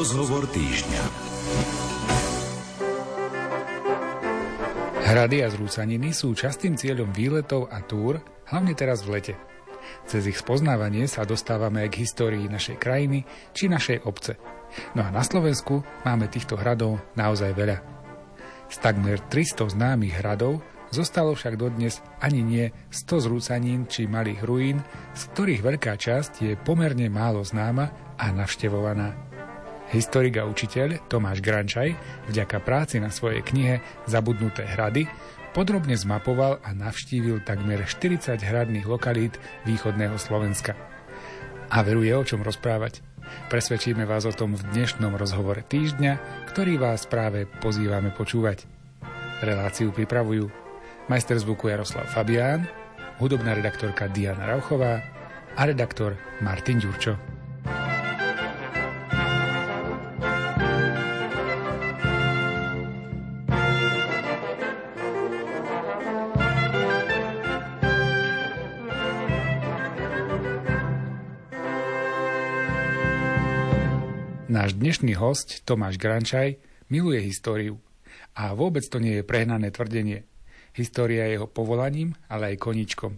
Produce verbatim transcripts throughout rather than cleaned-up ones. Rozhovor týždňa. Hrady a zrúcaniny sú častým cieľom výletov a túr, hlavne teraz v lete. Cez ich spoznávanie sa dostávame aj k histórii našej krajiny či našej obce. No a na Slovensku máme týchto hradov naozaj veľa. Z takmer tristo známych hradov zostalo však dodnes ani nie sto zrúcanín či malých ruín, z ktorých veľká časť je pomerne málo známa a navštevovaná. Historik a učiteľ Tomáš Grančaj vďaka práci na svojej knihe Zabudnuté hrady podrobne zmapoval a navštívil takmer štyridsať hradných lokalít východného Slovenska. A veru je o čom rozprávať. Presvedčíme vás o tom v dnešnom rozhovore týždňa, ktorý vás práve pozývame počúvať. Reláciu pripravujú majster zvuku Jaroslav Fabián, hudobná redaktorka Diana Rauchová a redaktor Martin Ďurčo. Náš dnešný hosť Tomáš Grančaj miluje históriu. A vôbec to nie je prehnané tvrdenie. História je jeho povolaním, ale aj koníčkom.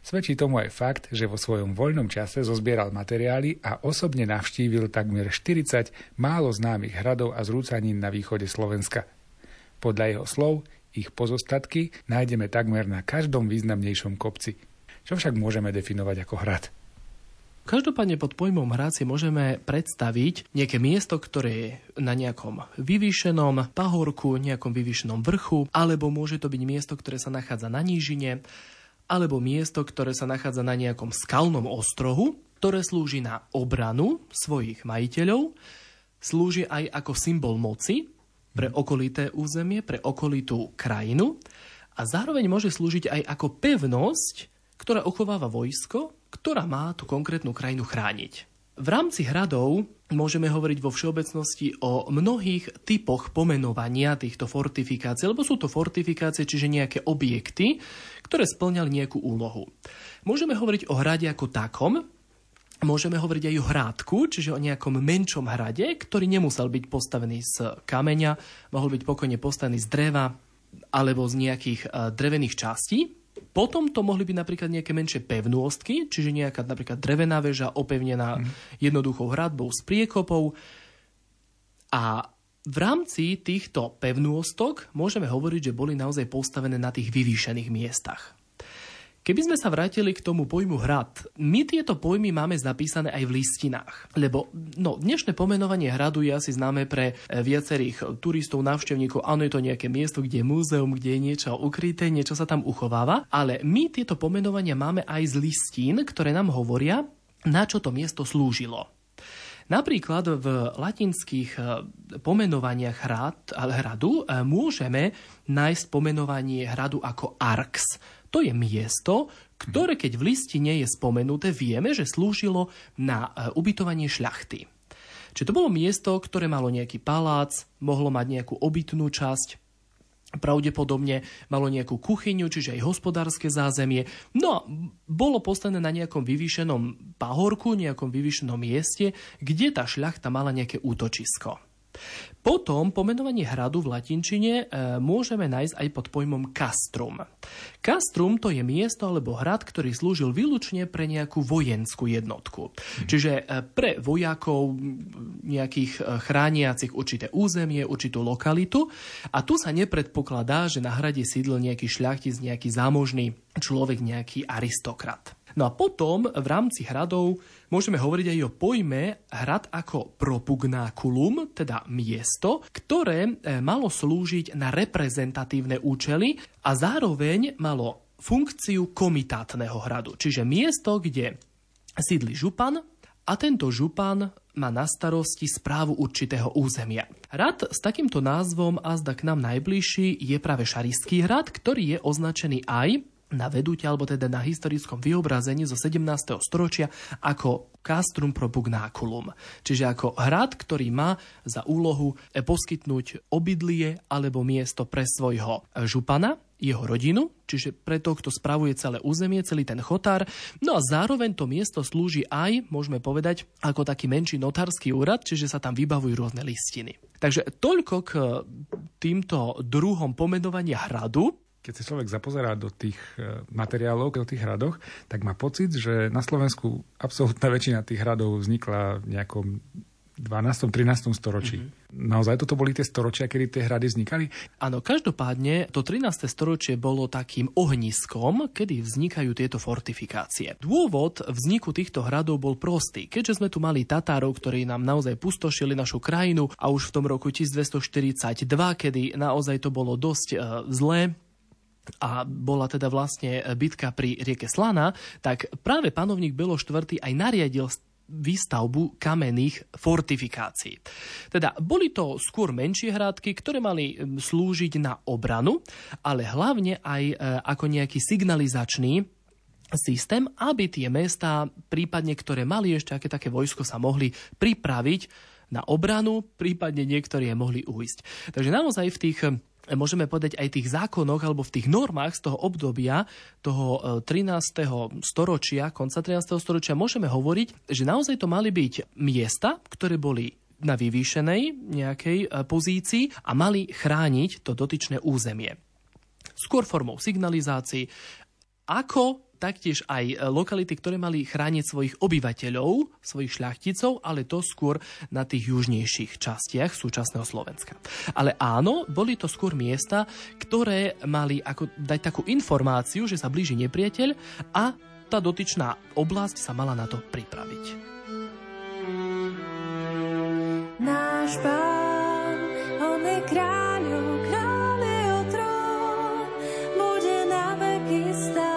Svedčí tomu aj fakt, že vo svojom voľnom čase zozbieral materiály a osobne navštívil takmer štyridsať málo známych hradov a zrúcanín na východe Slovenska. Podľa jeho slov, ich pozostatky nájdeme takmer na každom významnejšom kopci. Čo však môžeme definovať ako hrad? Každopádne pod pojmom hrad si môžeme predstaviť nejaké miesto, ktoré je na nejakom vyvýšenom pahorku, nejakom vyvýšenom vrchu, alebo môže to byť miesto, ktoré sa nachádza na nížine, alebo miesto, ktoré sa nachádza na nejakom skalnom ostrohu, ktoré slúži na obranu svojich majiteľov, slúži aj ako symbol moci pre okolité územie, pre okolitú krajinu a zároveň môže slúžiť aj ako pevnosť, ktorá uchováva vojsko, ktorá má tú konkrétnu krajinu chrániť. V rámci hradov môžeme hovoriť vo všeobecnosti o mnohých typoch pomenovania týchto fortifikácií, lebo sú to fortifikácie, čiže nejaké objekty, ktoré spĺňali nejakú úlohu. Môžeme hovoriť o hrade ako takom, môžeme hovoriť aj o hrádku, čiže o nejakom menšom hrade, ktorý nemusel byť postavený z kameňa, mohol byť pokojne postavený z dreva alebo z nejakých drevených častí. Potom to mohli byť napríklad nejaké menšie pevnostky, čiže nejaká napríklad drevená väža opevnená jednoduchou hradbou s priekopou. A v rámci týchto pevnôstok môžeme hovoriť, že boli naozaj postavené na tých vyvýšených miestach. Keby sme sa vrátili k tomu pojmu hrad, my tieto pojmy máme zapísané aj v listinách. Lebo no, dnešné pomenovanie hradu je asi známe pre viacerých turistov, návštevníkov. Áno, je to nejaké miesto, kde je múzeum, kde je niečo ukryté, niečo sa tam uchováva. Ale my tieto pomenovania máme aj z listín, ktoré nám hovoria, na čo to miesto slúžilo. Napríklad v latinských pomenovaniach hrad, hradu môžeme nájsť pomenovanie hradu ako arx. To je miesto, ktoré, keď v listine je spomenuté, vieme, že slúžilo na ubytovanie šľachty. Čiže to bolo miesto, ktoré malo nejaký palác, mohlo mať nejakú obytnú časť, pravdepodobne malo nejakú kuchyňu, čiže aj hospodárske zázemie. No a bolo postavené na nejakom vyvýšenom pahorku, nejakom vyvýšenom mieste, kde tá šľachta mala nejaké útočisko. Potom pomenovanie hradu v latinčine e, môžeme nájsť aj pod pojmom castrum. Castrum to je miesto alebo hrad, ktorý slúžil výlučne pre nejakú vojenskú jednotku. Mm. Čiže e, pre vojakov nejakých e, chrániacich určité územie, určitú lokalitu. A tu sa nepredpokladá, že na hrade sídl nejaký šľachtic, nejaký zámožný človek, nejaký aristokrat. No a potom v rámci hradov môžeme hovoriť aj o pojme hrad ako propugnáculum, teda miesto, ktoré malo slúžiť na reprezentatívne účely a zároveň malo funkciu komitátneho hradu, čiže miesto, kde sídli župan a tento župan má na starosti správu určitého územia. Hrad s takýmto názvom azda k nám najbližší je práve Šarišský hrad, ktorý je označený aj na vedúte, alebo teda na historickom vyobrazení zo sedemnásteho storočia ako Castrum Propugnaculum, čiže ako hrad, ktorý má za úlohu poskytnúť obydlie alebo miesto pre svojho župana, jeho rodinu, čiže pre to, kto spravuje celé územie, celý ten chotár. No a zároveň to miesto slúži aj, môžeme povedať, ako taký menší notársky úrad, čiže sa tam vybavujú rôzne listiny. Takže toľko k týmto druhom pomenovania hradu. Keď sa človek zapozerá do tých materiálov, do tých hradoch, tak má pocit, že na Slovensku absolútna väčšina tých hradov vznikla v nejakom dvanástom trinástom storočí. Mm-hmm. Naozaj toto boli tie storočia, kedy tie hrady vznikali? Áno, každopádne to trináste storočie bolo takým ohniskom, kedy vznikajú tieto fortifikácie. Dôvod vzniku týchto hradov bol prostý. Keďže sme tu mali Tatárov, ktorí nám naozaj pustošili našu krajinu a už v tom roku tisícdvestoštyridsaťdva, kedy naozaj to bolo dosť e, zlé, a bola teda vlastne bitka pri rieke Slana, tak práve panovník Belo štvrtý aj nariadil výstavbu kamenných fortifikácií. Teda boli to skôr menšie hrádky, ktoré mali slúžiť na obranu, ale hlavne aj ako nejaký signalizačný systém, aby tie mestá, prípadne ktoré mali ešte aké také vojsko, sa mohli pripraviť na obranu, prípadne niektorí mohli ujsť. Takže naozaj v tých, môžeme povedať, aj tých zákonoch alebo v tých normách z toho obdobia toho trinásteho storočia, konca trinásteho storočia, môžeme hovoriť, že naozaj to mali byť miesta, ktoré boli na vyvýšenej nejakej pozícii a mali chrániť to dotyčné územie. Skôr formou signalizácií, ako taktiež aj lokality, ktoré mali chrániť svojich obyvateľov, svojich šľachticov, ale to skôr na tých južnejších častiach súčasného Slovenska. Ale áno, boli to skôr miesta, ktoré mali ako dať takú informáciu, že sa blíži nepriateľ a tá dotyčná oblasť sa mala na to pripraviť. Náš Pán, on je kráľov, kráľne o trón, bude na veky stáť.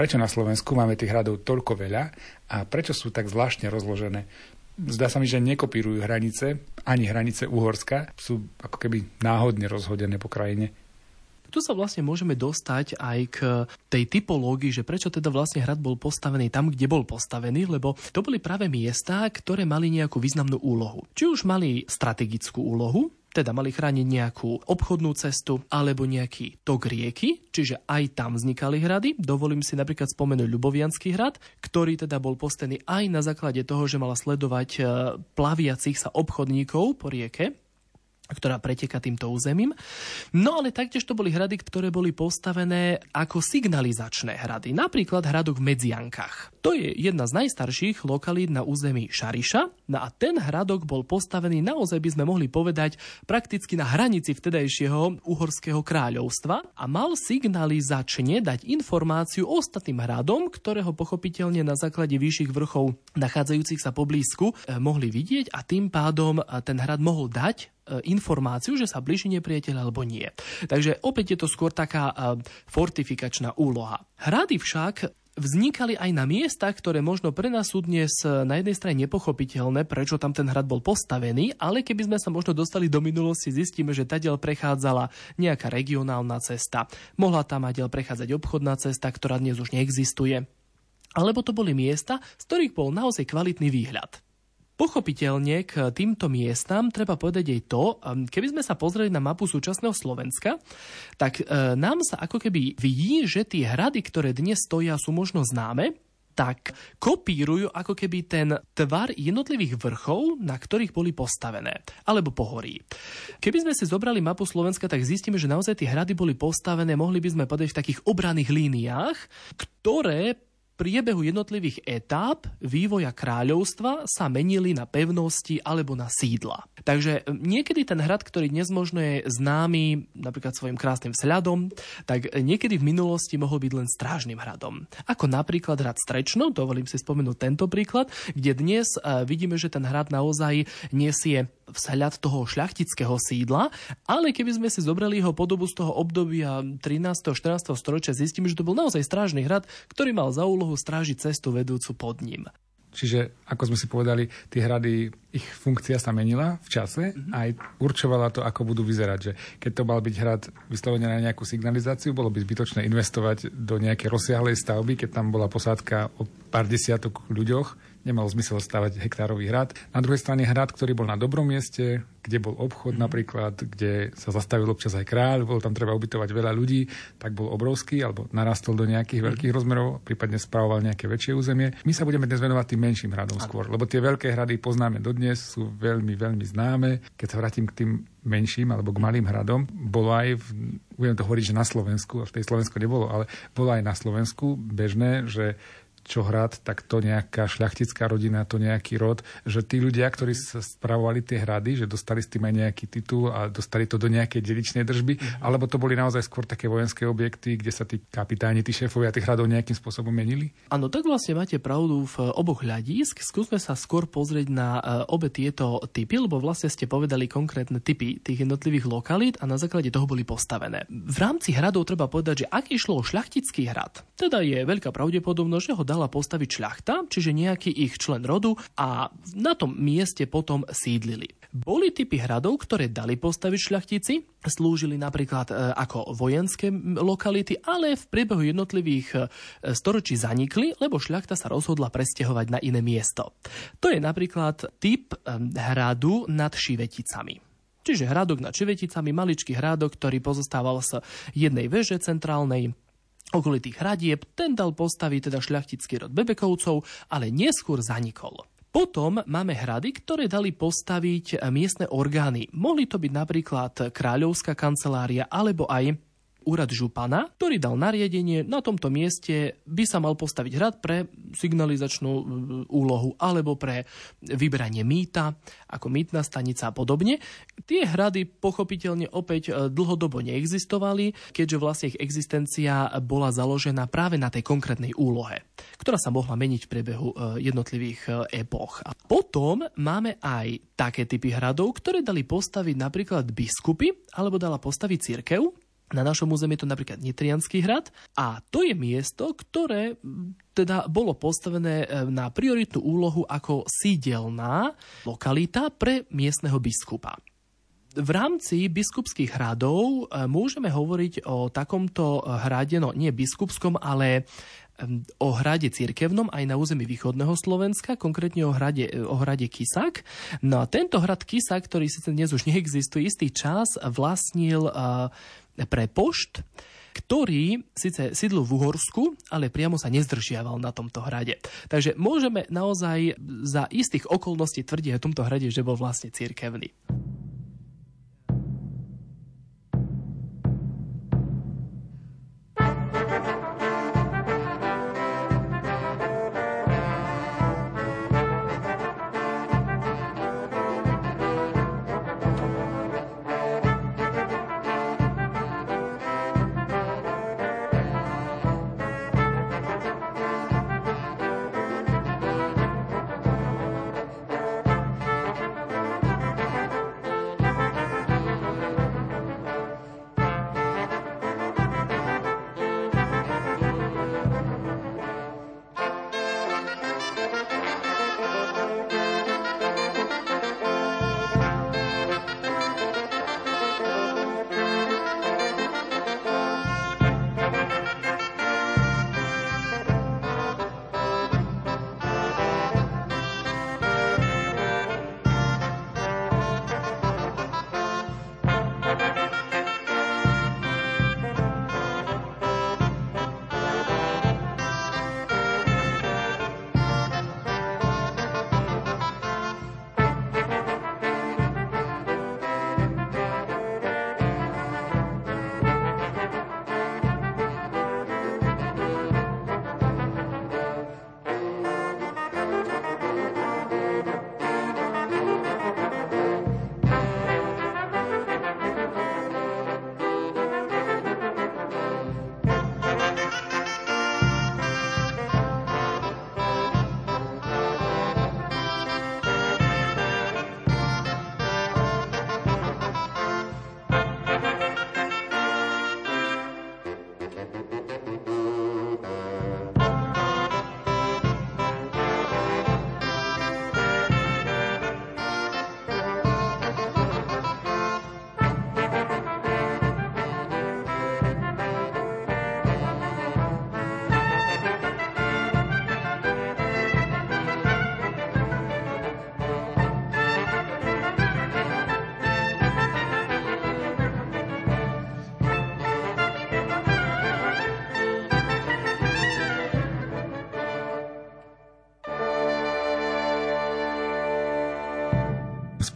Prečo na Slovensku máme tých hradov toľko veľa a prečo sú tak zvláštne rozložené? Zdá sa mi, že nekopírujú hranice, ani hranice Uhorska. Sú ako keby náhodne rozhodené po krajine. Tu sa vlastne môžeme dostať aj k tej typológii, že prečo teda vlastne hrad bol postavený tam, kde bol postavený, lebo to boli práve miestá, ktoré mali nejakú významnú úlohu. Či už mali strategickú úlohu, teda mali chrániť nejakú obchodnú cestu alebo nejaký tok rieky, čiže aj tam vznikali hrady. Dovolím si napríklad spomenúť Ľubovianský hrad, ktorý teda bol postavený aj na základe toho, že mala sledovať plaviacich sa obchodníkov po rieke, ktorá preteká týmto územím. No ale taktiež to boli hrady, ktoré boli postavené ako signalizačné hrady. Napríklad hradok v Medziankách. To je jedna z najstarších lokalít na území Šariša. No a ten hradok bol postavený, naozaj by sme mohli povedať, prakticky na hranici vtedajšieho Uhorského kráľovstva a mal signalizačne dať informáciu ostatným hradom, ktorého pochopiteľne na základe vyšších vrchov nachádzajúcich sa poblízku mohli vidieť a tým pádom ten hrad mohol dať informáciu, že sa blíži nepriateľ alebo nie. Takže opäť je to skôr taká fortifikačná úloha. Hrady však vznikali aj na miestach, ktoré možno pre nás sú dnes na jednej strane nepochopiteľné, prečo tam ten hrad bol postavený, ale keby sme sa možno dostali do minulosti, zistíme, že tadiaľ prechádzala nejaká regionálna cesta. Mohla tam aj prechádzať obchodná cesta, ktorá dnes už neexistuje. Alebo to boli miesta, z ktorých bol naozaj kvalitný výhľad. Pochopiteľne k týmto miestam treba povedať aj to, keby sme sa pozreli na mapu súčasného Slovenska, tak nám sa ako keby vidí, že tie hrady, ktoré dnes stoja, sú možno známe, tak kopírujú ako keby ten tvar jednotlivých vrchov, na ktorých boli postavené, alebo pohorí. Keby sme si zobrali mapu Slovenska, tak zistíme, že naozaj tie hrady boli postavené, mohli by sme povedať v takých obranných líniách, ktoré priebehu jednotlivých etáp vývoja kráľovstva sa menili na pevnosti alebo na sídla. Takže niekedy ten hrad, ktorý dnes možno je známy napríklad svojim krásnym vzhľadom, tak niekedy v minulosti mohol byť len strážnym hradom. Ako napríklad hrad Strečno, dovolím si spomenúť tento príklad, kde dnes vidíme, že ten hrad naozaj nesie vzhľad toho šľachtického sídla, ale keby sme si zobrali jeho podobu z toho obdobia trinásteho štrnásteho storočia, zistíme, že to bol naozaj strážny hrad, ktorý mal za úlohu strážiť cestu vedúcu pod ním. Čiže, ako sme si povedali, tie hrady, ich funkcia sa menila v čase mm-hmm. a aj určovala to, ako budú vyzerať. Že keď to mal byť hrad vyslovene na nejakú signalizáciu, bolo by zbytočné investovať do nejakej rozsiahlej stavby, keď tam bola posádka o pár desiatok ľuďoch. Nemalo zmysel stavať hektárový hrad. Na druhej strane hrad, ktorý bol na dobrom mieste, kde bol obchod mm. napríklad, kde sa zastavil občas aj kráľ, bol tam treba ubytovať veľa ľudí, tak bol obrovský alebo narastol do nejakých mm. veľkých rozmerov, prípadne spravoval nejaké väčšie územie. My sa budeme dnes venovať tým menším hradom ano. skôr, lebo tie veľké hrady poznáme dodnes, sú veľmi, veľmi známe. Keď sa vrátim k tým menším alebo k malým hradom, bolo aj v, budem to hovoriť, že na Slovensku, a v tej Slovensku nebolo, ale bolo aj na Slovensku bežné, že čo hrad, tak to nejaká šľachtická rodina, to nejaký rod, že tí ľudia, ktorí sa spravovali tie hrady, že dostali s tým aj nejaký titul a dostali to do nejakej dedičnej držby, mm-hmm. alebo to boli naozaj skôr také vojenské objekty, kde sa tí kapitáni, tí šéfovia tých hradov nejakým spôsobom menili? Áno, tak vlastne máte pravdu v oboch hľadísk. Skúsme sa skôr pozrieť na obe tieto typy, lebo vlastne ste povedali konkrétne typy tých jednotlivých lokalít a na základe toho boli postavené. V rámci hradov treba povedať, že ak išlo o šľachtický hrad, teda je veľká pravdepodobnosť, že ho dal postaviť šľachta, čiže nejaký ich člen rodu a na tom mieste potom sídlili. Boli typy hradov, ktoré dali postaviť šľachtici, slúžili napríklad ako vojenské lokality, ale v priebehu jednotlivých storočí zanikli, lebo šľachta sa rozhodla presťahovať na iné miesto. To je napríklad typ hradu nad Šiveticami. Čiže hradok nad Šiveticami, maličký hradok, ktorý pozostával z jednej veže centrálnej, okolitých hradieb, ten dal postaviť teda šľachtický rod Bebekovcov, ale neskôr zanikol. Potom máme hrady, ktoré dali postaviť miestne orgány. Mohli to byť napríklad kráľovská kancelária alebo aj úrad župana, ktorý dal nariadenie, na tomto mieste by sa mal postaviť hrad pre signalizačnú úlohu alebo pre vybranie mýta, ako mýtna stanica a podobne. Tie hrady pochopiteľne opäť dlhodobo neexistovali, keďže vlastne ich existencia bola založená práve na tej konkrétnej úlohe, ktorá sa mohla meniť v priebehu jednotlivých epoch. A potom máme aj také typy hradov, ktoré dali postaviť napríklad biskupy alebo dala postaviť cirkev. Na našom území je to napríklad Nitriansky hrad a to je miesto, ktoré teda bolo postavené na prioritnú úlohu ako sídelná lokalita pre miestneho biskupa. V rámci biskupských hradov môžeme hovoriť o takomto hrade, no nie biskupskom, ale o hrade cirkevnom aj na území východného Slovenska, konkrétne o hrade, o hrade Kisak. No a tento hrad Kisak, ktorý síce dnes už neexistuje, istý čas vlastnil pre pošt, ktorý síce sídlil v Uhorsku, ale priamo sa nezdržiaval na tomto hrade. Takže môžeme naozaj za istých okolností tvrdiť o tomto hrade, že bol vlastne cirkevný.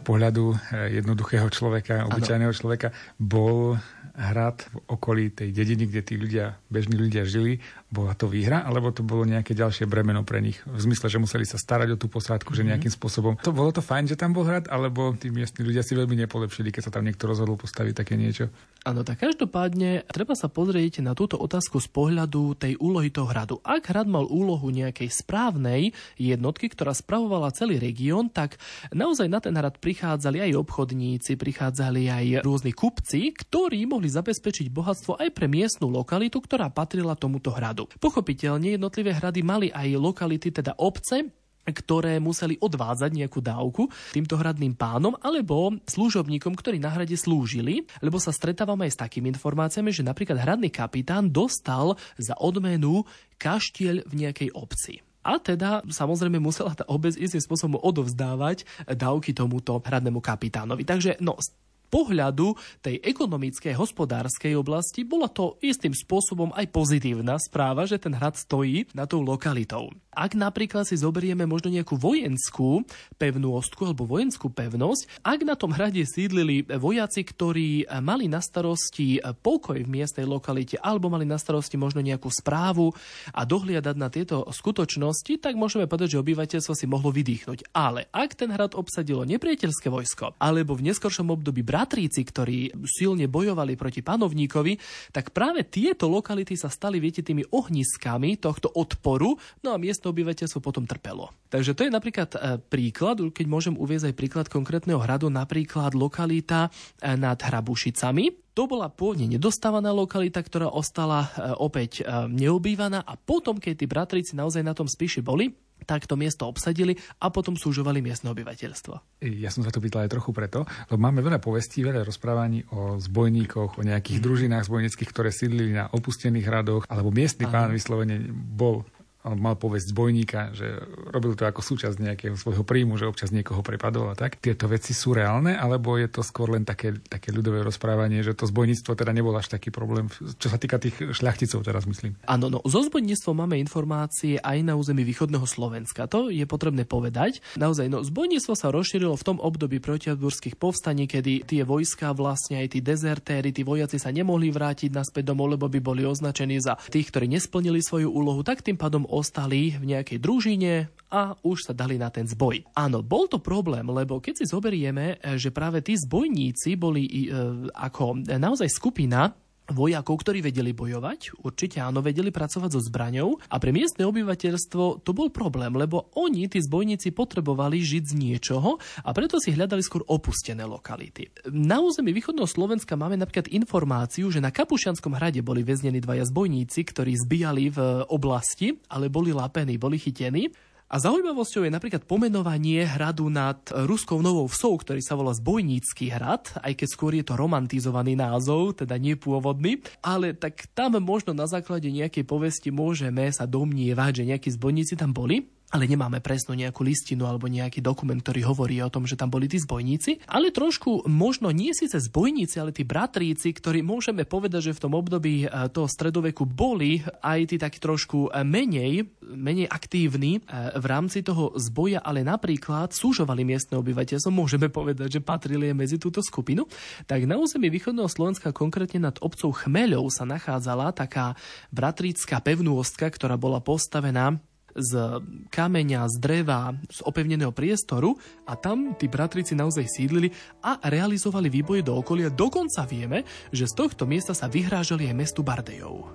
pohľadu jednoduchého človeka, obyčajného ano. človeka, bol hrad v okolí tej dediny, kde tí ľudia, bežní ľudia žili, bola to výhra, alebo to bolo nejaké ďalšie bremeno pre nich? V zmysle, že museli sa starať o tú posádku, že nejakým mm. spôsobom. To bolo to fajn, že tam bol hrad, alebo tí miestni ľudia si veľmi nepolepšili, keď sa tam niekto rozhodol postaviť také niečo? Áno, tak každopádne treba sa pozrieť na túto otázku z pohľadu tej úlohy toho hradu. Ak hrad mal úlohu nejakej správnej jednotky, ktorá spravovala celý región, tak naozaj na ten hrad prichádzali aj obchodníci, prichádzali aj rôzni kupci, ktorí mohli zabezpečiť bohatstvo aj pre miestnu lokalitu, ktorá patrila tomuto hradu. Pochopiteľne jednotlivé hrady mali aj lokality, teda obce, ktoré museli odvádzať nejakú dávku týmto hradným pánom alebo služobníkom, ktorí na hrade slúžili, lebo sa stretávame aj s takými informáciami, že napríklad hradný kapitán dostal za odmenu kaštieľ v nejakej obci. A teda samozrejme musela tá obec istým spôsobom odovzdávať dávky tomuto hradnému kapitánovi. Takže no, z pohľadu tej ekonomickej, hospodárskej oblasti bola to istým spôsobom aj pozitívna správa, že ten hrad stojí nad tou lokalitou. Ak napríklad si zoberieme možno nejakú vojenskú pevnostku alebo vojenskú pevnosť, ak na tom hrade sídlili vojaci, ktorí mali na starosti pokoj v miestnej lokalite alebo mali na starosti možno nejakú správu a dohliadať na tieto skutočnosti, tak môžeme povedať, že obyvateľstvo si mohlo vydýchnuť. Ale ak ten hrad obsadilo nepriateľské vojsko alebo v neskoršom období bratríci, ktorí silne bojovali proti panovníkovi, tak práve tieto lokality sa stali, viete, tými ohniskami tohto odporu, no a miestne obyvateľstvo potom trpelo. Takže to je napríklad príklad, keď môžem uviezť aj príklad konkrétneho hradu, napríklad lokalita nad Hrabušicami. To bola pôvodne nedostávaná lokalita, ktorá ostala opäť neobývaná a potom, keď tí bratríci naozaj na tom Spiši boli, tak to miesto obsadili a potom súžovali miestne obyvateľstvo. Ja som sa to pýtal aj trochu preto, lebo máme veľa povestí, veľa rozprávaní o zbojníkoch, o nejakých hmm. družinách zbojníckych, ktoré sídlili na opustených hradoch, alebo miestny pán vyslovene bol mal povesť zbojníka, že robil to ako súčasť nejakého svojho príjmu, že občas niekoho prepadol a tak. Tieto veci sú reálne, alebo je to skôr len také, také ľudové rozprávanie, že to zbojníctvo teda nebolo až taký problém, čo sa týka tých šľachticov teraz myslím. Áno, no zo zbojníctvom máme informácie aj na území východného Slovenska. To je potrebné povedať. Naozaj, no zbojníctvo sa rozšírilo v tom období protihabsburských povstaní, kedy tie vojská vlastne aj tí dezertéri, tí vojaci sa nemohli vrátiť naspäť domov, lebo by boli označení za tých, ktorí nesplnili svoju úlohu, tak tým pádom ostali v nejakej družine a už sa dali na ten zboj. Áno, bol to problém, lebo keď si zoberieme, že práve tí zbojníci boli e, ako naozaj skupina vojakov, ktorí vedeli bojovať, určite áno, vedeli pracovať so zbraňou a pre miestne obyvateľstvo to bol problém, lebo oni, tí zbojníci, potrebovali žiť z niečoho a preto si hľadali skôr opustené lokality. Na území východného Slovenska máme napríklad informáciu, že na Kapušianskom hrade boli väznení dvaja zbojníci, ktorí zbijali v oblasti, ale boli lapení, boli chytení. A zaujímavosťou je napríklad pomenovanie hradu nad Ruskou novou vsou, ktorý sa volá Zbojnícky hrad, aj keď skôr je to romantizovaný názov, teda nepôvodný, ale tak tam možno na základe nejakej povesti môžeme sa domnievať, že nejakí zbojníci tam boli, ale nemáme presnú nejakú listinu alebo nejaký dokument, ktorý hovorí o tom, že tam boli tí zbojníci, ale trošku možno nie síce zbojníci, ale tí bratríci, ktorí môžeme povedať, že v tom období toho stredoveku boli aj tí takí trošku menej, menej aktívni v rámci toho zboja, ale napríklad súžovali miestne obyvateľstvo, môžeme povedať, že patrili medzi túto skupinu. Tak na území východného Slovenska, konkrétne nad obcou Chmeľov, sa nachádzala taká bratrícka pevnôstka, ktorá bola postavená z kameňa, z dreva, z opevneného priestoru a tam tí bratrici naozaj sídlili a realizovali výboje do okolia. Dokonca vieme, že z tohto miesta sa vyhrážali aj mestu Bardejov.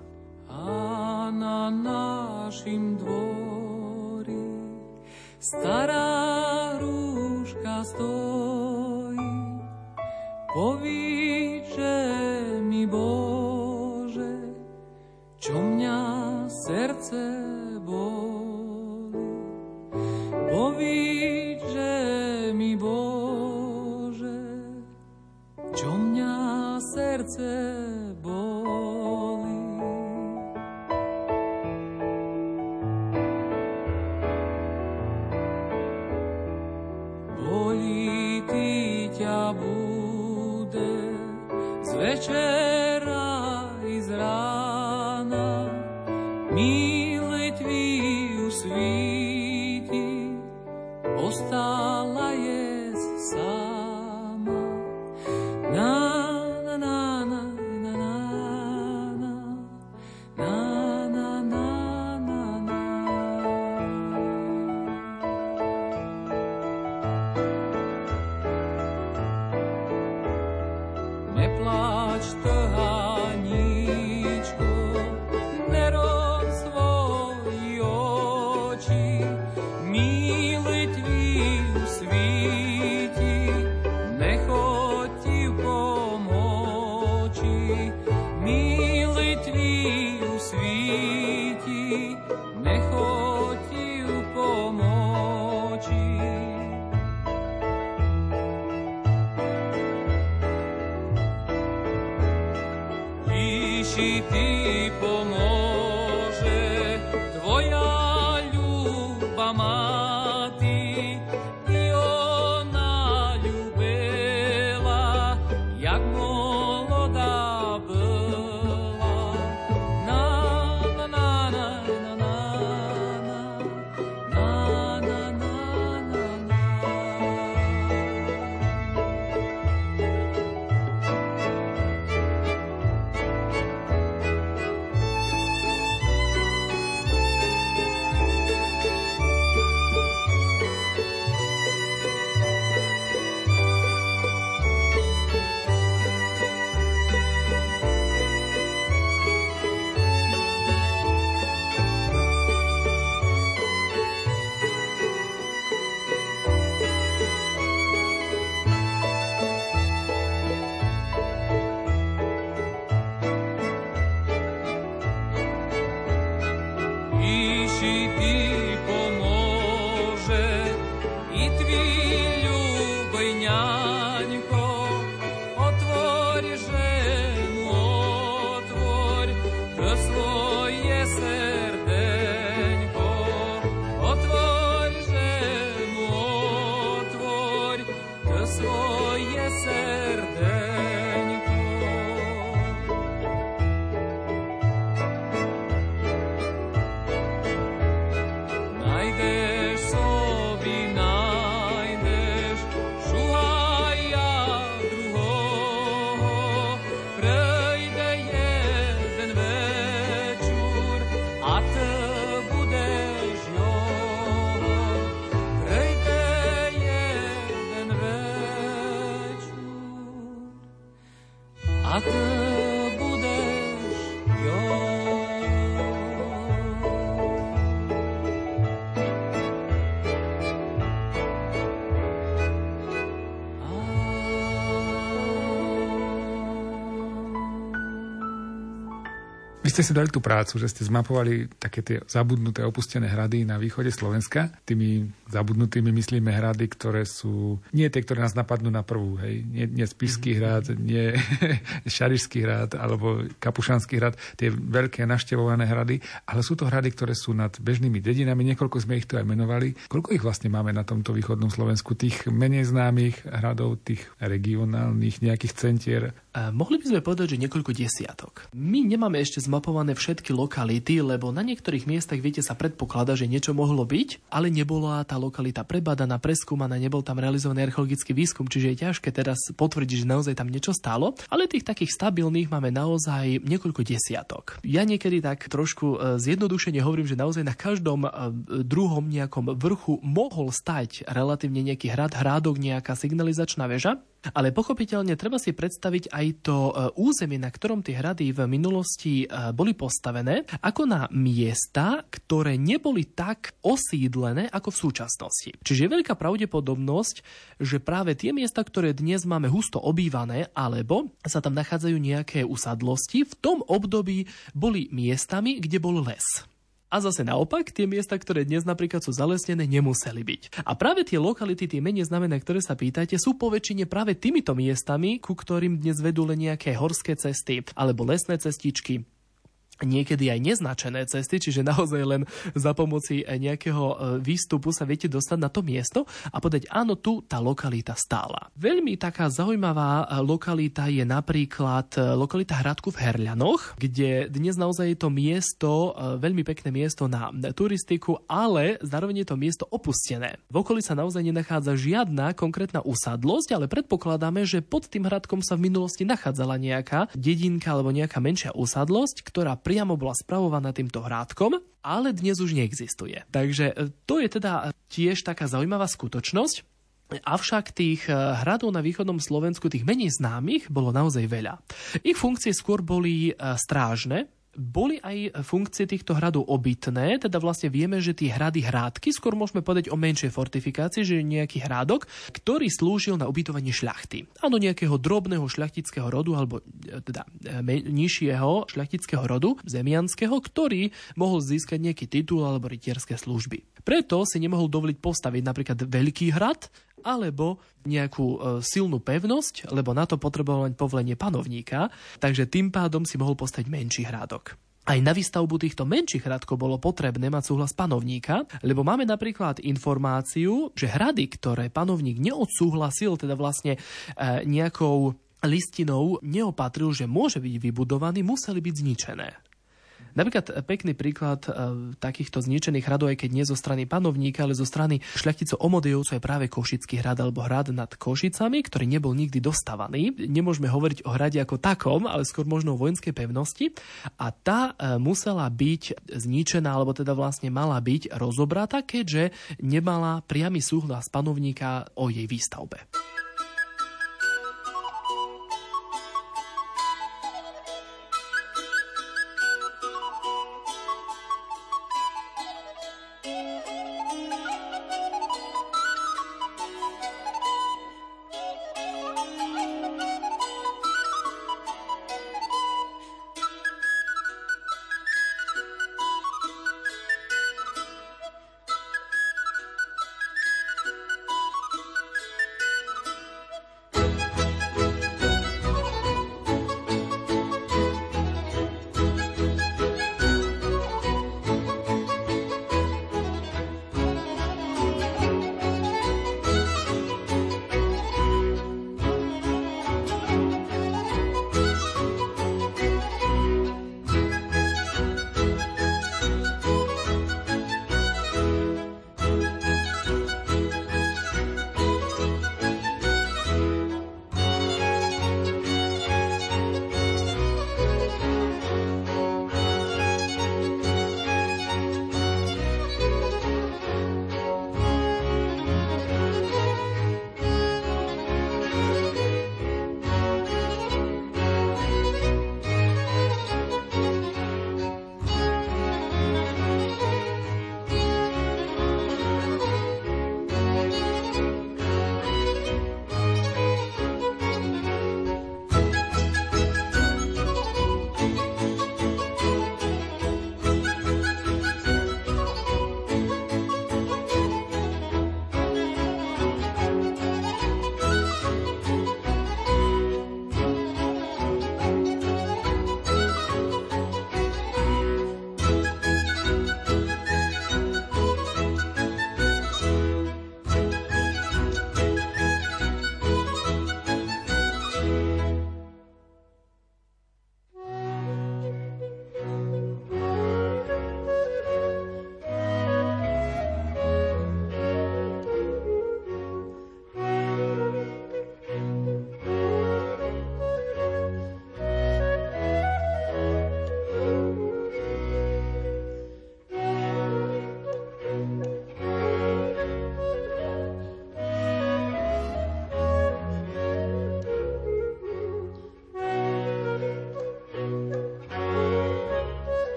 A na našim dvori stará rúška stojí, povíže mi Bože, čo mňa srdce boli. Povídže mi, Bože, čo mňa srdce bolí. Bolíti ťa bude z večera i z rána, milé tví už sví. Ostala jest sam. ti pomôže, tvoja ľúba máty, by ona ľúbela, jak mladá byla. Na, na, na, na, na, na, na, na, na, na, na. Vy ste si dali tú prácu, že ste zmapovali také tie zabudnuté, opustené hrady na východe Slovenska. Tými zabudnutými myslíme hrady, ktoré sú nie tie, ktoré nás napadnú na prvú, hej. Nie, nie Spišský hrad, nie Šarišský hrad alebo Kapušanský hrad, tie veľké naštevované hrady, ale sú to hrady, ktoré sú nad bežnými dedinami, niekoľko sme ich tu aj menovali. Koľko ich vlastne máme na tomto východnom Slovensku, tých menej známych hradov, tých regionálnych nejakých centier? A mohli by sme povedať, že niekoľko desiatok. My nemáme ešte zmapované všetky lokality, lebo na niektorých miestach, viete, sa predpokladá, že niečo mohlo byť, ale nebola tá lokalita prebadaná, preskúmaná, nebol tam realizovaný archeologický výskum, čiže je ťažké teraz potvrdiť, že naozaj tam niečo stálo, ale tých takých stabilných máme naozaj niekoľko desiatok. Ja niekedy tak trošku zjednodušene hovorím, že naozaj na každom druhom nejakom vrchu mohol stať relatívne nejaký hrad, hrádok, nejaká signalizačná väža. Ale pochopiteľne treba si predstaviť aj to územie, na ktorom tie hrady v minulosti boli postavené, ako na miesta, ktoré neboli tak osídlené ako v súčasnosti. Čiže je veľká pravdepodobnosť, že práve tie miesta, ktoré dnes máme husto obývané, alebo sa tam nachádzajú nejaké usadlosti, v tom období boli miestami, kde bol les. A zase naopak, tie miesta, ktoré dnes napríklad sú zalesnené, nemuseli byť. A práve tie lokality, tie menej známe, ktoré sa pýtate, sú poväčšine práve týmito miestami, ku ktorým dnes vedú len nejaké horské cesty alebo lesné cestičky. Niekedy aj neznačené cesty, čiže naozaj len za pomoci nejakého výstupu sa viete dostať na to miesto a povedať, áno, tu tá lokalita stála. Veľmi taká zaujímavá lokalita je napríklad lokalita Hradku v Herľanoch, kde dnes naozaj je to miesto, veľmi pekné miesto na turistiku, ale zároveň je to miesto opustené. V okolí sa naozaj nenachádza žiadna konkrétna usadlosť, ale predpokladáme, že pod tým hradkom sa v minulosti nachádzala nejaká dedinka alebo nejaká menšia usadlosť, ktorá priamo bola spravovaná týmto hrádkom, ale dnes už neexistuje. Takže to je teda tiež taká zaujímavá skutočnosť. Avšak tých hradov na východnom Slovensku, tých menej známych, bolo naozaj veľa. Ich funkcie skôr boli strážne, boli aj funkcie týchto hradov obytné, teda vlastne vieme, že tie hrady hrádky, skôr môžeme povedať o menšej fortifikácii, že nejaký hrádok, ktorý slúžil na ubytovanie šľachty. Áno, nejakého drobného šľachtického rodu, alebo teda nižšieho šľachtického rodu, zemianského, ktorý mohol získať nejaký titul alebo rytierské služby. Preto si nemohol dovoliť postaviť napríklad veľký hrad alebo nejakú silnú pevnosť, lebo na to potreboval len povolenie panovníka, takže tým pádom si mohol postaviť menší hrádok. Aj na výstavbu týchto menších hradkov bolo potrebné mať súhlas panovníka, lebo máme napríklad informáciu, že hrady, ktoré panovník neodsúhlasil, teda vlastne e, nejakou listinou neopatril, že môže byť vybudovaný, museli byť zničené. Napríklad pekný príklad e, takýchto zničených hradov, aj keď nie zo strany panovníka, ale zo strany šľachticov Omodejovcov je práve Košický hrad alebo hrad nad Košicami, ktorý nebol nikdy dostavaný. Nemôžeme hovoriť o hrade ako takom, ale skôr možno o vojenskej pevnosti. A tá e, musela byť zničená, alebo teda vlastne mala byť rozobratá, keďže nemala priamy súhlas panovníka o jej výstavbe.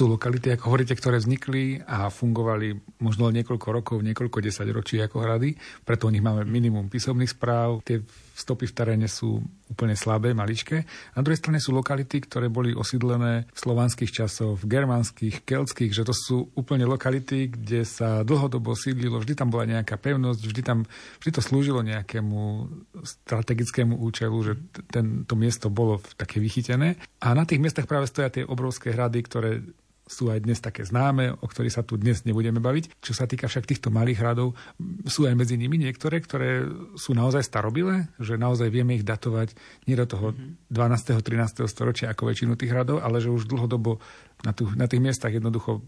Sú lokality, ako hovoríte, ktoré vznikli a fungovali možno niekoľko rokov, niekoľko desaťročí ako hrady, preto o nich máme minimum písomných správ, tie stopy v teréne sú úplne slabé, maličké. Na druhej strane sú lokality, ktoré boli osídlené v slovanských časoch, v germánskych, keľtských, že to sú úplne lokality, kde sa dlhodobo sídlilo, vždy tam bola nejaká pevnosť, vždy tam vždy to slúžilo nejakému strategickému účelu, že ten, to miesto bolo také vychytené. A na tých miestach práve stoja tie obrovské hrady, ktoré sú aj dnes také známe, o ktorých sa tu dnes nebudeme baviť. Čo sa týka však týchto malých hradov, sú aj medzi nimi niektoré, ktoré sú naozaj starobilé, že naozaj vieme ich datovať nie do toho dvanásteho trinásteho storočia ako väčšinu tých hradov, ale že už dlhodobo na, tu, na tých miestach jednoducho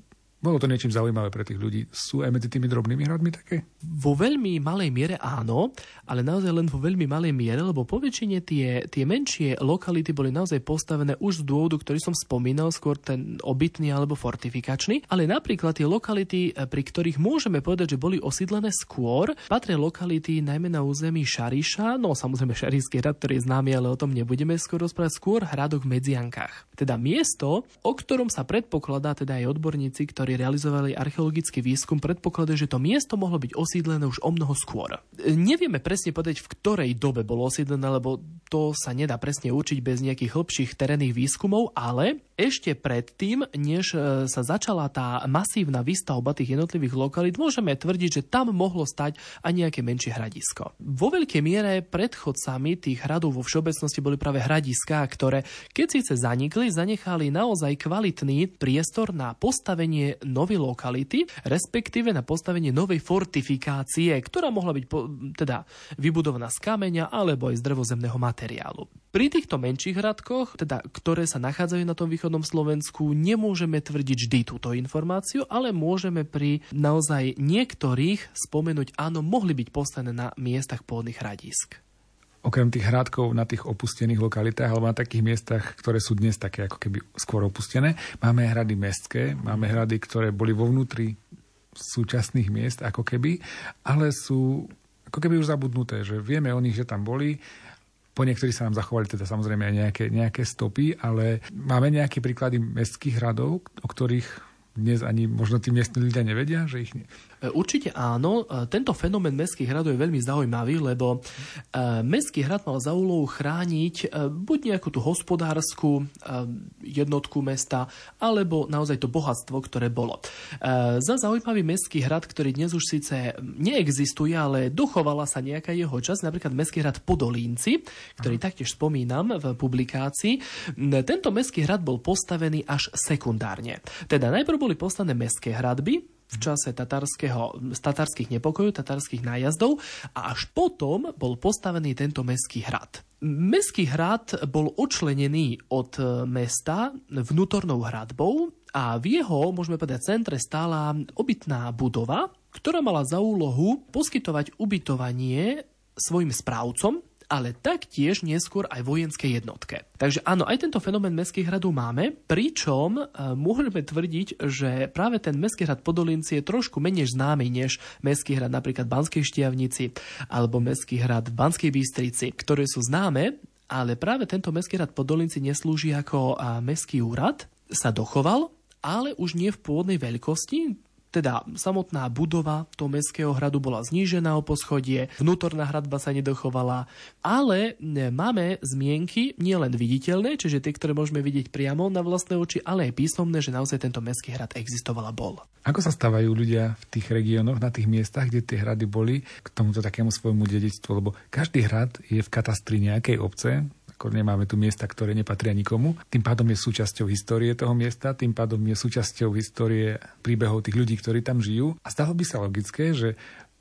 Bolo to niečím zaujímavé pre tých ľudí. Sú aj medzi tými drobnými hradmi také? Vo veľmi malej miere áno, ale naozaj len vo veľmi malej miere, lebo poväčšine tie, tie menšie lokality boli naozaj postavené už z dôvodu, ktorý som spomínal, skôr ten obytný alebo fortifikačný. Ale napríklad tie lokality, pri ktorých môžeme povedať, že boli osídlené skôr, patria lokality najmä na území Šariša, no samozrejme Šarišský hrad, ktorý je známy, ale o tom nebudeme skôr rozprávať, skôr Hradok v Medziankách. Teda miesto, o ktorom sa predpokladá, teda aj odborníci, ktorí realizovali archeologický výskum, predpokladajú, že to miesto mohlo byť osídlené už omnoho skôr. Nevieme presne povedať, v ktorej dobe bolo osídlené, lebo to sa nedá presne určiť bez nejakých hĺbších terénnych výskumov, ale ešte predtým, než sa začala tá masívna výstavba tých jednotlivých lokalít, môžeme tvrdiť, že tam mohlo stať aj nejaké menšie hradisko. Vo veľkej miere predchodcami tých hradov vo všeobecnosti boli práve hradiská, ktoré keď síce zanikli, zanechali naozaj kvalitný priestor na postavenie novej lokality, respektíve na postavenie novej fortifikácie, ktorá mohla byť po, teda vybudovaná z kameňa alebo aj z drevozemného materiálu. Pri týchto menších hradkoch, teda ktoré sa nachádzajú na tom východnom Slovensku, nemôžeme tvrdiť vždy túto informáciu, ale môžeme pri naozaj niektorých spomenúť, áno, mohli byť postavené na miestach pôvodných hradísk. Okrem tých hradkov na tých opustených lokalitách alebo na takých miestach, ktoré sú dnes také ako keby skôr opustené, máme hrady mestské, máme hrady, ktoré boli vo vnútri súčasných miest ako keby, ale sú ako keby už zabudnuté, že vieme o nich, že tam boli. Po niektorých sa nám zachovali teda samozrejme aj nejaké, nejaké stopy, ale máme nejaké príklady mestských hradov, o ktorých dnes ani možno tí miestni ľudia nevedia, že ich nie. Určite áno. Tento fenomén mestských hradov je veľmi zaujímavý, lebo mestský hrad mal za úlohu chrániť buď nejakú tú hospodárskú jednotku mesta, alebo naozaj to bohatstvo, ktoré bolo. Za zaujímavý mestský hrad, ktorý dnes už síce neexistuje, ale dochovala sa nejaká jeho časť, napríklad mestský hrad Podolínci, ktorý Aha. taktiež spomínam v publikácii. Tento mestský hrad bol postavený až sekundárne. Teda najprv boli postavené mestské hradby v čase tatarského, tatarských nepokojov, tatarských nájazdov a až potom bol postavený tento mestský hrad. Mestský hrad bol odčlenený od mesta vnútornou hradbou a v jeho, môžeme povedať, centre stála obytná budova, ktorá mala za úlohu poskytovať ubytovanie svojim správcom, ale taktiež neskôr aj vojenské jednotke. Takže áno, aj tento fenomén mestských hradov máme, pričom e, môžeme tvrdiť, že práve ten mestský hrad Podolínci je trošku menej známy než mestský hrad napríklad Banskej Štiavnici alebo mestský hrad v Banskej Bystrici, ktoré sú známe, ale práve tento mestský hrad Podolínci neslúži ako mestský úrad, sa dochoval, ale už nie v pôvodnej veľkosti. Teda samotná budova toho mestského hradu bola znížená o poschodie, vnútorná hradba sa nedochovala, ale máme zmienky nielen viditeľné, čiže tie, ktoré môžeme vidieť priamo na vlastné oči, ale aj písomné, že naozaj tento mestský hrad existoval a bol. Ako sa stavajú ľudia v tých regiónoch, na tých miestach, kde tie hrady boli, k tomuto takému svojmu dedičstvu? Lebo každý hrad je v katastri nejakej obce, nemáme tu miesta, ktoré nepatria nikomu. Tým pádom je súčasťou histórie toho miesta, tým pádom je súčasťou histórie príbehov tých ľudí, ktorí tam žijú. A stalo by sa logické, že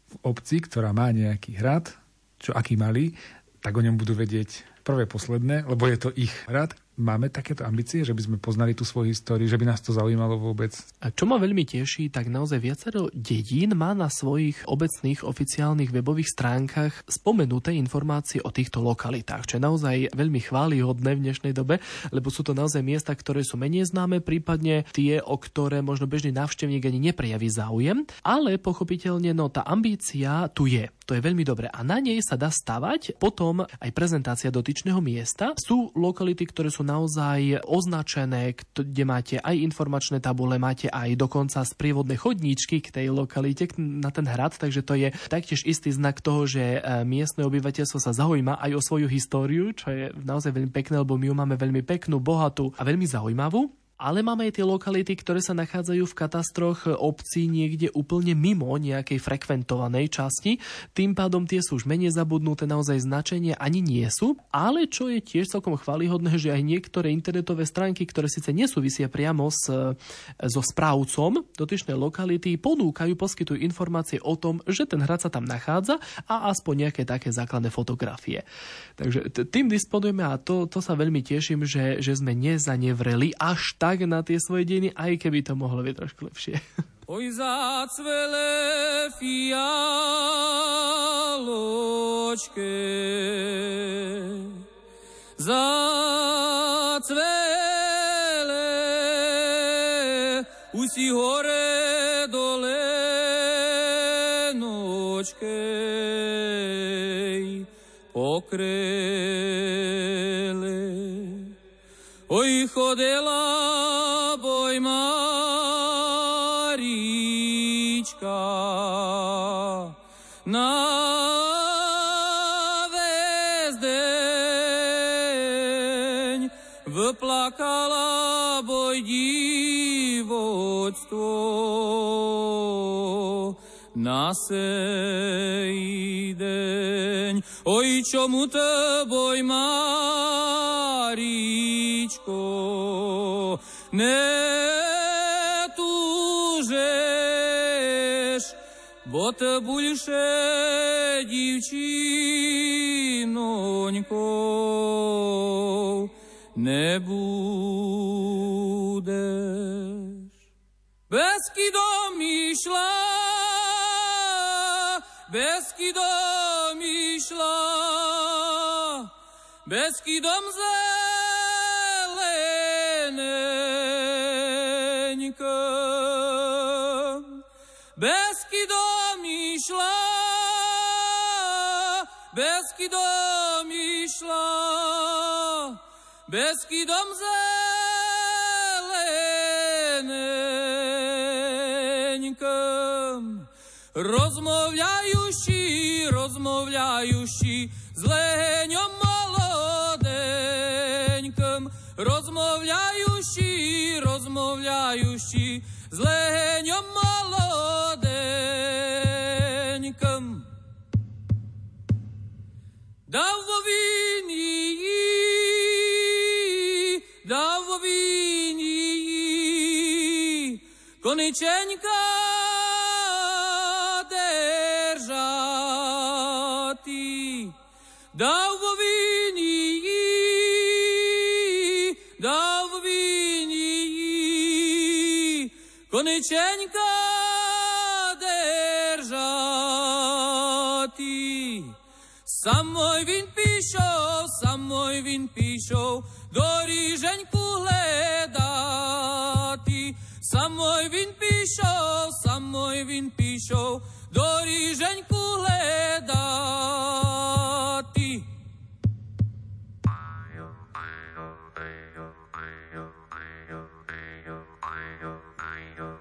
v obci, ktorá má nejaký hrad, čo aký malý, tak o ňom budú vedieť prvé posledné, lebo je to ich hrad. Máme takéto ambície, že by sme poznali tú svoju históriu, že by nás to zaujímalo vôbec? A čo ma veľmi teší, tak naozaj viacero dedín má na svojich obecných oficiálnych webových stránkach spomenuté informácie o týchto lokalitách, čo je naozaj veľmi chválihodné v dnešnej dobe, lebo sú to naozaj miesta, ktoré sú menej známe, prípadne tie, o ktoré možno bežný návštevník ani neprejaví záujem, ale pochopiteľne no tá ambícia tu je. To je veľmi dobré a na nej sa dá stavať potom aj prezentácia dotyčného miesta. Sú lokality, ktoré sú naozaj označené, kde máte aj informačné tabule, máte aj dokonca sprievodné chodníčky k tej lokalite, na ten hrad, takže to je taktiež istý znak toho, že miestne obyvateľstvo sa zaujíma aj o svoju históriu, čo je naozaj veľmi pekné, lebo my ju máme veľmi peknú, bohatú a veľmi zaujímavú. Ale máme aj tie lokality, ktoré sa nachádzajú v katastroch obcí niekde úplne mimo nejakej frekventovanej časti. Tým pádom tie sú už menej zabudnuté, naozaj značenie ani nie sú. Ale čo je tiež celkom chválihodné, že aj niektoré internetové stránky, ktoré síce nesúvisia priamo s, so správcom dotyčnej lokality, ponúkajú, poskytujú informácie o tom, že ten hrad sa tam nachádza a aspoň nejaké také základné fotografie. Takže tým disponujeme a to, to sa veľmi teším, že, že sme nezanevreli až tak tak na tie svoje dejiny, aj keby to mohlo byť trošku lepšie. Oj, zacvele fialočke, zacvele usi hore dolenočkej pokrele. Oj, chodela bojma na väzdeň vyplakala boj divotstvo na sej deň. Oj, čomu te boj, Maričko, bo te buľše, divčinoňkou, nebudeš. Beskydom išla, Beskydom išla, Beskydom zeleneňkem, Beskydom išla, Beskydom išla, Beskydom zeleneňkem. Rozmowľajuši, rozmowľajuši s leheňom molodeňkem. Rozmowľajuši, rozmowľajuši s leheňom molodeňkem. Davovini, davovini, koničenka držati. Davovini, davovini, koničenka samoj vin píšou, samoj vin píšou, do rýženku hledáti. Samoj vin píšou, samoj vin píšou, do rýženku hledáti.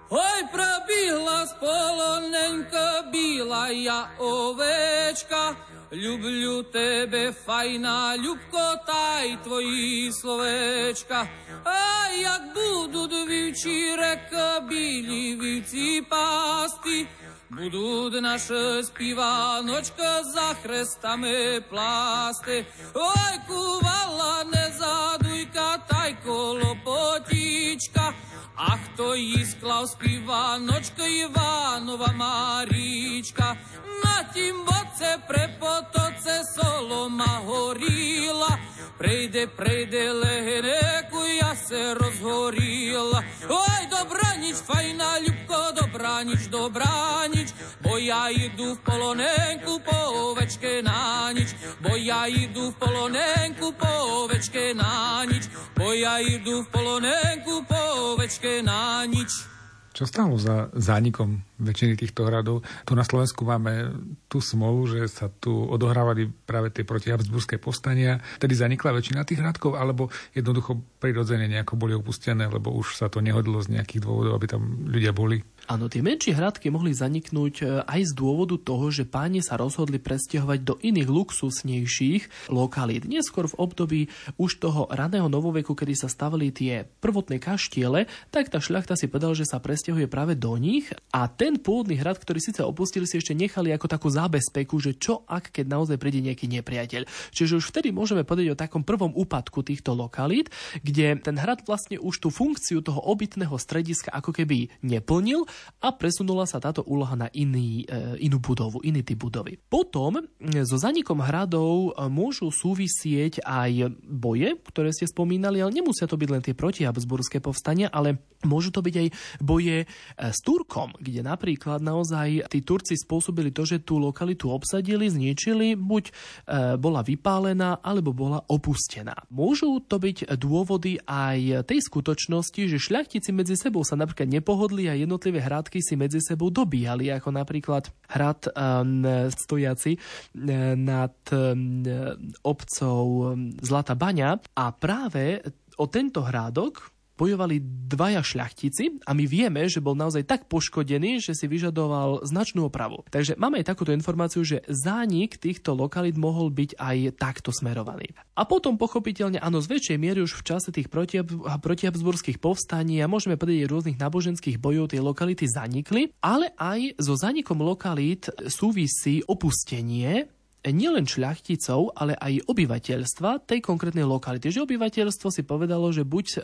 Hoj, probíhla spolonenka bíla, ja ovečka, ľubľu tebe, fajná ľubko, taj tvojí slovečka. A jak budú dvivčí reka, bíli vivci pasti, budú naše spivanočka, za chrestame pláste. Oj, kúvala nezadujka, taj kolopotička, ach, to isklav spivanočka, Ivanova Marička. Na tím voce prepotoce soloma horila, prejde, prejde leheneku, ja se rozhorila. Oj, dobrá nič, fajná ľubko, dobrá nič, dobrá nič, bo ja idu v polonenku po ovečke na nič, bo ja idu v polonenku po ovečke na nič, bo ja idu v polonenku po ovečke na nič. Čo stalo za zánikom väčšiny týchto hradov? Tu na Slovensku máme tú smolu, že sa tu odohrávali práve tie protihabsburské povstania. Tedy zanikla väčšina tých hradkov, alebo jednoducho prirodzene nejako boli opustené, lebo už sa to nehodilo z nejakých dôvodov, aby tam ľudia boli? Áno, tie menšie hradky mohli zaniknúť aj z dôvodu toho, že páni sa rozhodli presťahovať do iných luxusnejších lokalít. Neskôr v období už toho raného novoveku, kedy sa stavili tie prvotné kaštiele, tak tá šľachta si povedal, že sa presťahuje práve do nich a ten pôvodný hrad, ktorý síce opustili, si ešte nechali ako takú zábezpeku, že čo ak, keď naozaj príde nejaký nepriateľ. Čiže už vtedy môžeme povedať o takom prvom úpadku týchto lokalít, kde ten hrad vlastne už tú funkciu toho obytného strediska ako keby neplnil a presunula sa táto úloha na iný, inú budovu, iný typ budovy. Potom so zanikom hradov môžu súvisieť aj boje, ktoré ste spomínali, ale nemusia to byť len tie protihabsburské povstania, ale môžu to byť aj boje s Turkom, kde napríklad naozaj tí Turci spôsobili to, že tú lokalitu obsadili, zničili, buď bola vypálená, alebo bola opustená. Môžu to byť dôvody aj tej skutočnosti, že šľachtici medzi sebou sa napríklad nepohodli a jednotlivé hrádky si medzi sebou dobíjali, ako napríklad hrad stojaci nad obcou Zlata Baňa a práve o tento hrádok bojovali dvaja šľachtici a my vieme, že bol naozaj tak poškodený, že si vyžadoval značnú opravu. Takže máme aj takúto informáciu, že zánik týchto lokalít mohol byť aj takto smerovaný. A potom pochopiteľne, áno, z väčšej miery už v čase tých protihabsburských povstaní a môžeme povedať rôznych náboženských bojov tie lokality zanikli, ale aj so zanikom lokalít súvisí opustenie nielen šľachticov, ale aj obyvateľstva tej konkrétnej lokality. Že obyvateľstvo si povedalo, že buď e,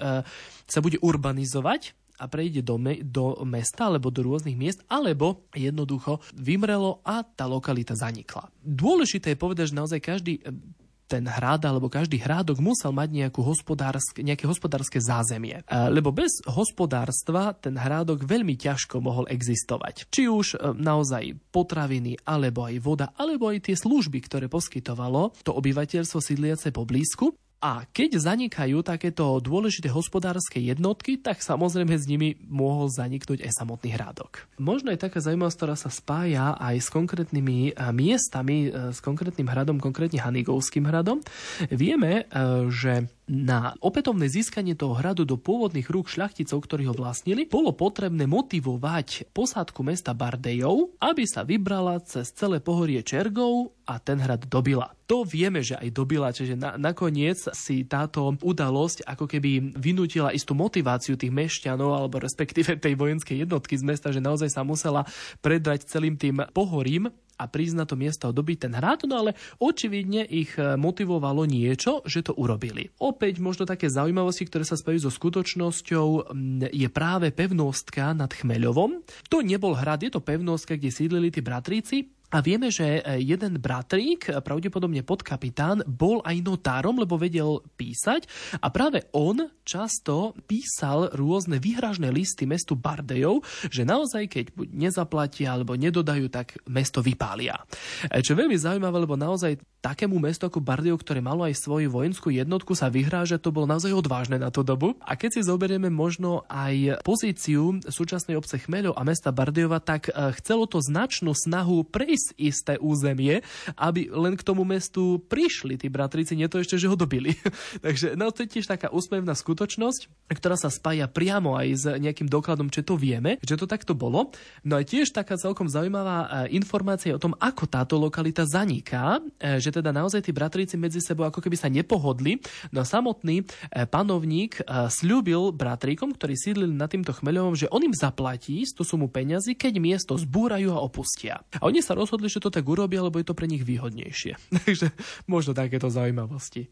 sa bude urbanizovať a prejde do, me, do mesta alebo do rôznych miest, alebo jednoducho vymrelo a tá lokalita zanikla. Dôležité je povedať, že naozaj každý E, ten hrad alebo každý hrádok musel mať nejakú hospodársk, nejaké hospodárske zázemie. Lebo bez hospodárstva ten hrádok veľmi ťažko mohol existovať. Či už naozaj potraviny, alebo aj voda, alebo aj tie služby, ktoré poskytovalo to obyvateľstvo sídliace poblízku. A keď zanikajú takéto dôležité hospodárske jednotky, tak samozrejme s nimi mohol zaniknúť aj samotný hrádok. Možno je taká zaujímavosť, ktorá sa spája aj s konkrétnymi miestami, s konkrétnym hradom, konkrétne Hanigovským hradom. Vieme, že na opätovné získanie toho hradu do pôvodných rúk šľachticov, ktorí ho vlastnili, bolo potrebné motivovať posádku mesta Bardejov, aby sa vybrala cez celé pohorie Čergov a ten hrad dobila. To vieme, že aj dobila, čiže na, nakoniec si táto udalosť ako keby vynútila istú motiváciu tých mešťanov, alebo respektíve tej vojenskej jednotky z mesta, že naozaj sa musela predrať celým tým pohorím a prísť na to miesto a dobiť ten hrad, no ale očividne ich motivovalo niečo, že to urobili. Opäť možno také zaujímavosti, ktoré sa spájú so skutočnosťou, je práve pevnostka nad Chmeľovom. To nebol hrad, je to pevnostka, kde sídlili tí bratríci. A vieme, že jeden bratrík, pravdepodobne podkapitán, bol aj notárom, lebo vedel písať a práve on často písal rôzne výhražné listy mestu Bardejov, že naozaj, keď buď nezaplatia alebo nedodajú, tak mesto vypália. Čo je veľmi zaujímavé, lebo naozaj takému mestu ako Bardejov, ktoré malo aj svoju vojenskú jednotku, sa vyhráža, to bolo naozaj odvážne na tú dobu. A keď si zoberieme možno aj pozíciu súčasnej obce Chmeľov a mesta Bardejova, tak chcelo to značnú snahu prejsť isté územie, aby len k tomu mestu prišli tí bratrici, nie to ešte, že ho dobili. Takže no, to je tiež taká úsmevná skutočnosť, ktorá sa spája priamo aj s nejakým dokladom, čo to vieme, že to takto bolo. No a tiež taká celkom zaujímavá informácia o tom, ako táto lokalita zaniká, že teda naozaj tí bratrici medzi sebou ako keby sa nepohodli, no a samotný panovník sľúbil bratríkom, ktorí sídlili na týmto Chmeľovom, že on im zaplatí tú sumu peňazí, keď miesto zbúrajú a opustia. A oni sa rozhodli, že to tak urobia, lebo je to pre nich výhodnejšie. Takže možno takéto zaujímavosti.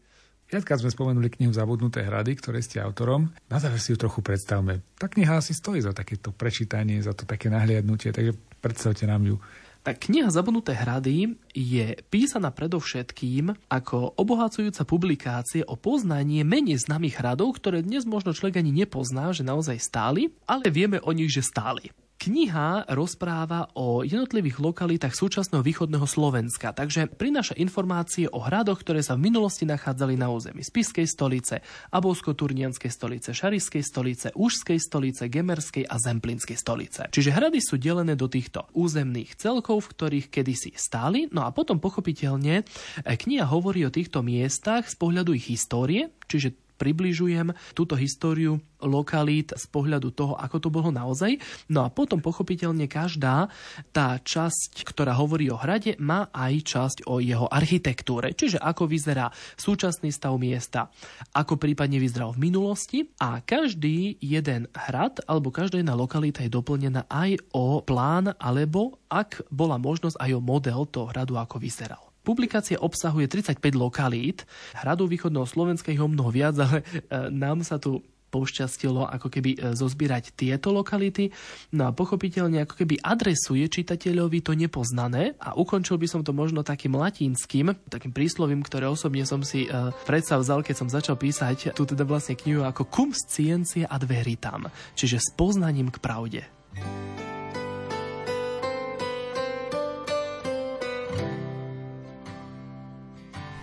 Viackrát sme spomenuli knihu Zabudnuté hrady, ktorej ste autorom. Na záver si ju trochu predstavme. Tá kniha asi stojí za takéto prečítanie, za to také nahliadnutie, takže predstavte nám ju. Tá kniha Zabudnuté hrady je písaná predovšetkým ako obohacujúca publikácie o poznanie menej známych hradov, ktoré dnes možno človek ani nepozná, že naozaj stáli, ale vieme o nich, že stáli. Kniha rozpráva o jednotlivých lokalitách súčasného východného Slovenska, takže prináša informácie o hradoch, ktoré sa v minulosti nachádzali na území Spišskej stolice, Abovsko-turnianskej stolice, Šarišskej stolice, Užskej stolice, Gemerskej a Zemplínskej stolice. Čiže hrady sú delené do týchto územných celkov, v ktorých kedysi stáli, no a potom pochopiteľne kniha hovorí o týchto miestach z pohľadu ich histórie, čiže približujem túto históriu lokalít z pohľadu toho, ako to bolo naozaj. No a potom pochopiteľne každá tá časť, ktorá hovorí o hrade, má aj časť o jeho architektúre. Čiže ako vyzerá súčasný stav miesta, ako prípadne vyzeral v minulosti. A každý jeden hrad alebo každá jedna lokalita je doplnená aj o plán alebo, ak bola možnosť, aj o model toho hradu, ako vyzeral. Publikácia obsahuje tridsaťpäť lokalít. Hradov východného Slovenska je ho mnoho viac, ale nám sa tu pošťastilo ako keby zozbierať tieto lokality. No a pochopiteľne ako keby adresuje čitateľovi to nepoznané a ukončil by som to možno takým latinským, takým príslovím, ktoré osobne som si predsa vzal, keď som začal písať tu teda vlastne knihu ako cum scientia ad veritam, čiže s poznaním k pravde.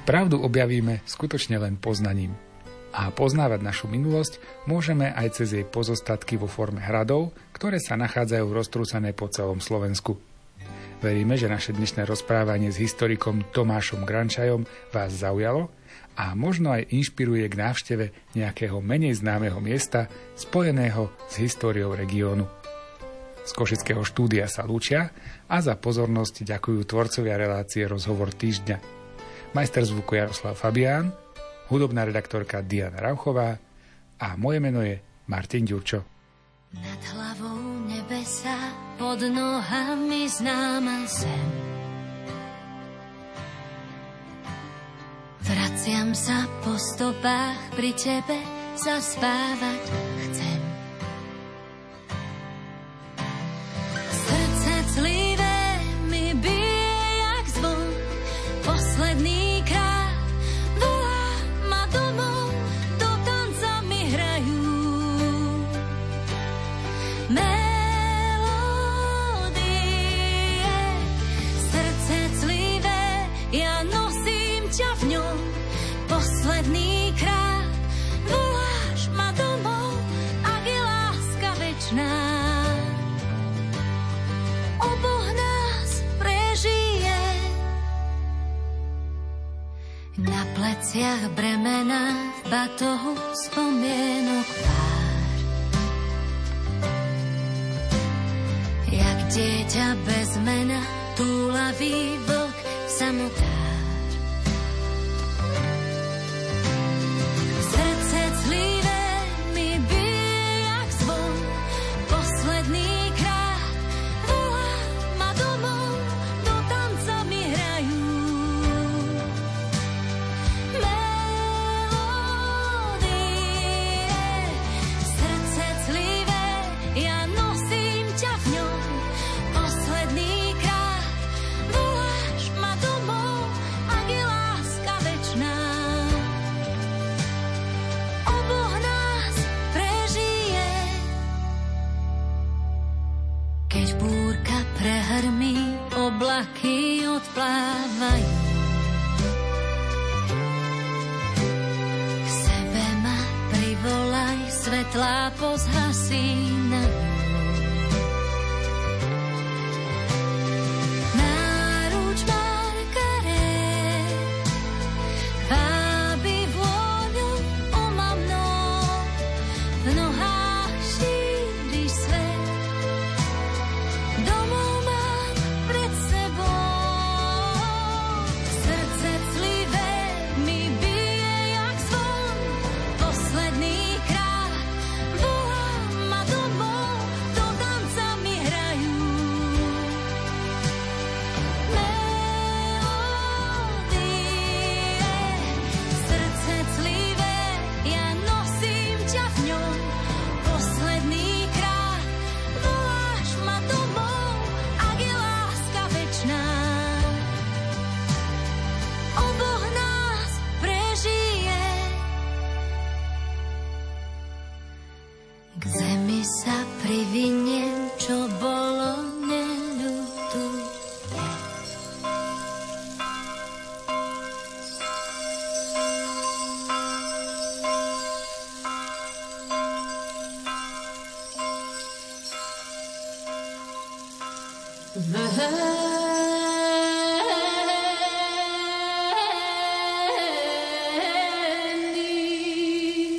Pravdu objavíme skutočne len poznaním. A poznávať našu minulosť môžeme aj cez jej pozostatky vo forme hradov, ktoré sa nachádzajú roztrúsané po celom Slovensku. Veríme, že naše dnešné rozprávanie s historikom Tomášom Grančajom vás zaujalo a možno aj inšpiruje k návšteve nejakého menej známeho miesta spojeného s históriou regiónu. Z Košického štúdia sa lúčia a za pozornosť ďakujú tvorcovia relácie Rozhovor týždňa. Majster zvuku Jaroslav Fabián, hudobná redaktorka Diana Rauchová a moje meno je Martin Ďurčo. Nad hlavou nebesa, pod nohami známa zem. Vraciam sa po stopách, pri tebe zaspávať chcem. Srdce clivé mi bije jak zvon, posledný na pleciach bremena, v batohu spomienok pár. Jak dieťa bez mena, túlavý vlk samotár. Srdce clivé mi bije jak zvon, posledný krát volá ma domov, do tanca mi hrajú. Prehrmi, oblaky odplávajú. K sebe ma privolaj, svetlá pozhasína. Náruč Margaret, vábi vôňu omamnou, v nohách šíri svet. Domov Andy.